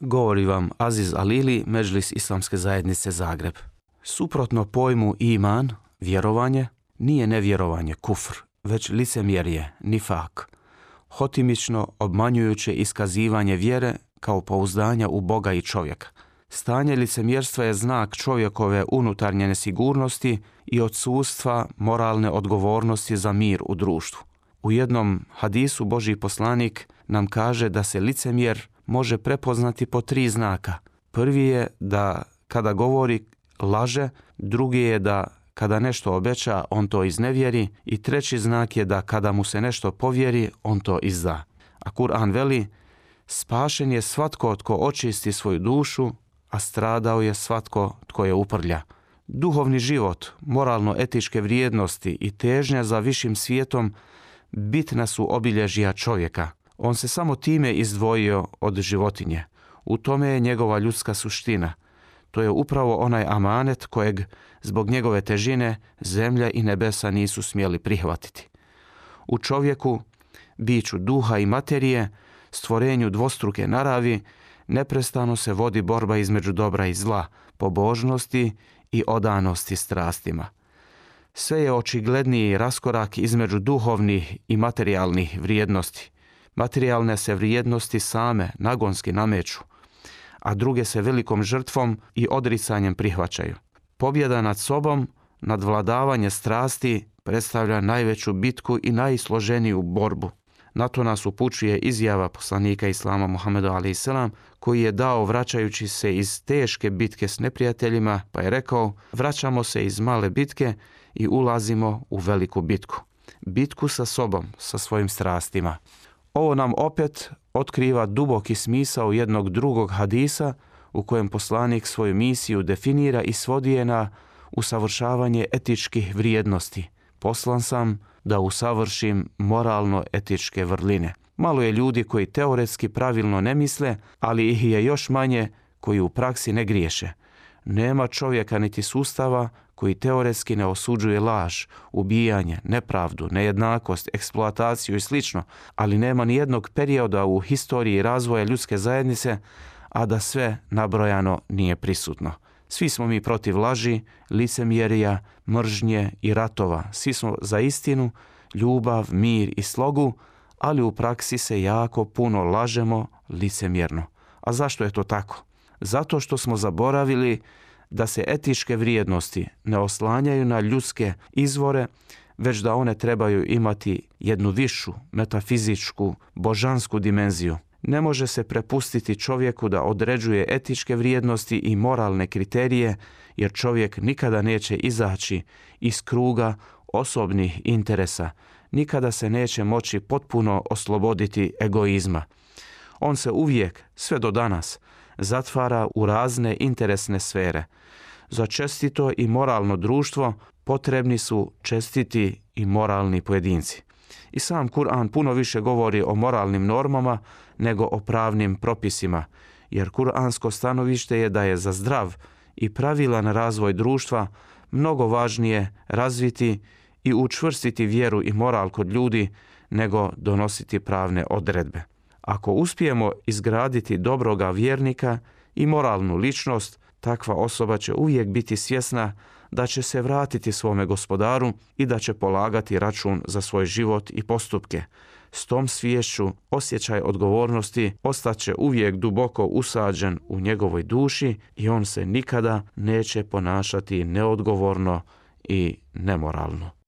Govori vam Aziz Alili, Međlis Islamske zajednice Zagreb. Suprotno pojmu iman, vjerovanje, nije nevjerovanje, kufr, već licemjerje, nifak, hotimično obmanjujuće iskazivanje vjere kao pouzdanja u Boga i čovjeka. Stanje licemjerstva je znak čovjekove unutarnje nesigurnosti i odsustva moralne odgovornosti za mir u društvu. U jednom hadisu Božji poslanik nam kaže da se licemjer može prepoznati po tri znaka. Prvi je da kada govori laže, drugi je da kada nešto obeća on to iznevjeri i treći znak je da kada mu se nešto povjeri on to izda. A Kur'an veli: spašen je svatko tko očisti svoju dušu, a stradao je svatko tko je uprlja. Duhovni život, moralno-etičke vrijednosti i težnja za višim svijetom bitna su obilježja čovjeka. On se samo time izdvojio od životinje. U tome je njegova ljudska suština. To je upravo onaj amanet kojeg zbog njegove težine zemlja i nebesa nisu smjeli prihvatiti. U čovjeku, biću duha i materije, stvorenju dvostruke naravi, neprestano se vodi borba između dobra i zla, pobožnosti i odanosti strastima. Sve je očigledniji raskorak između duhovnih i materijalnih vrijednosti. Materijalne se vrijednosti same nagonski nameću, a druge se velikom žrtvom i odricanjem prihvaćaju. Pobjeda nad sobom, nadvladavanje strasti predstavlja najveću bitku i najsloženiju borbu. Na to nas upućuje izjava poslanika Islama Muhammada alaihisselam, koji je dao vraćajući se iz teške bitke s neprijateljima, pa je rekao: vraćamo se iz male bitke i ulazimo u veliku bitku. Bitku sa sobom, sa svojim strastima. Ovo nam opet otkriva duboki smisao jednog drugog hadisa u kojem poslanik svoju misiju definira i svodi je na usavršavanje etičkih vrijednosti. Poslan sam da usavršim moralno-etičke vrline. Malo je ljudi koji teoretski pravilno ne misle, ali ih je još manje koji u praksi ne griješe. Nema čovjeka niti sustava koji teoretski ne osuđuje laž, ubijanje, nepravdu, nejednakost, eksploataciju i sl., ali nema ni jednog perioda u historiji razvoja ljudske zajednice, a da sve nabrojano nije prisutno. Svi smo mi protiv laži, licemjerija, mržnje i ratova. Svi smo za istinu, ljubav, mir i slogu, ali u praksi se jako puno lažemo licemjerno. A zašto je to tako? Zato što smo zaboravili da se etičke vrijednosti ne oslanjaju na ljudske izvore, već da one trebaju imati jednu višu, metafizičku, božansku dimenziju. Ne može se prepustiti čovjeku da određuje etičke vrijednosti i moralne kriterije, jer čovjek nikada neće izaći iz kruga osobnih interesa, nikada se neće moći potpuno osloboditi egoizma. On se uvijek, sve do danas, zatvara u razne interesne sfere. Za čestito i moralno društvo potrebni su čestiti i moralni pojedinci. I sam Kur'an puno više govori o moralnim normama nego o pravnim propisima, jer kur'ansko stanovište je da je za zdrav i pravilan razvoj društva mnogo važnije razviti i učvrstiti vjeru i moral kod ljudi nego donositi pravne odredbe. Ako uspijemo izgraditi dobroga vjernika i moralnu ličnost, takva osoba će uvijek biti svjesna da će se vratiti svome gospodaru i da će polagati račun za svoj život i postupke. S tom sviješću osjećaj odgovornosti ostaće uvijek duboko usađen u njegovoj duši i on se nikada neće ponašati neodgovorno i nemoralno.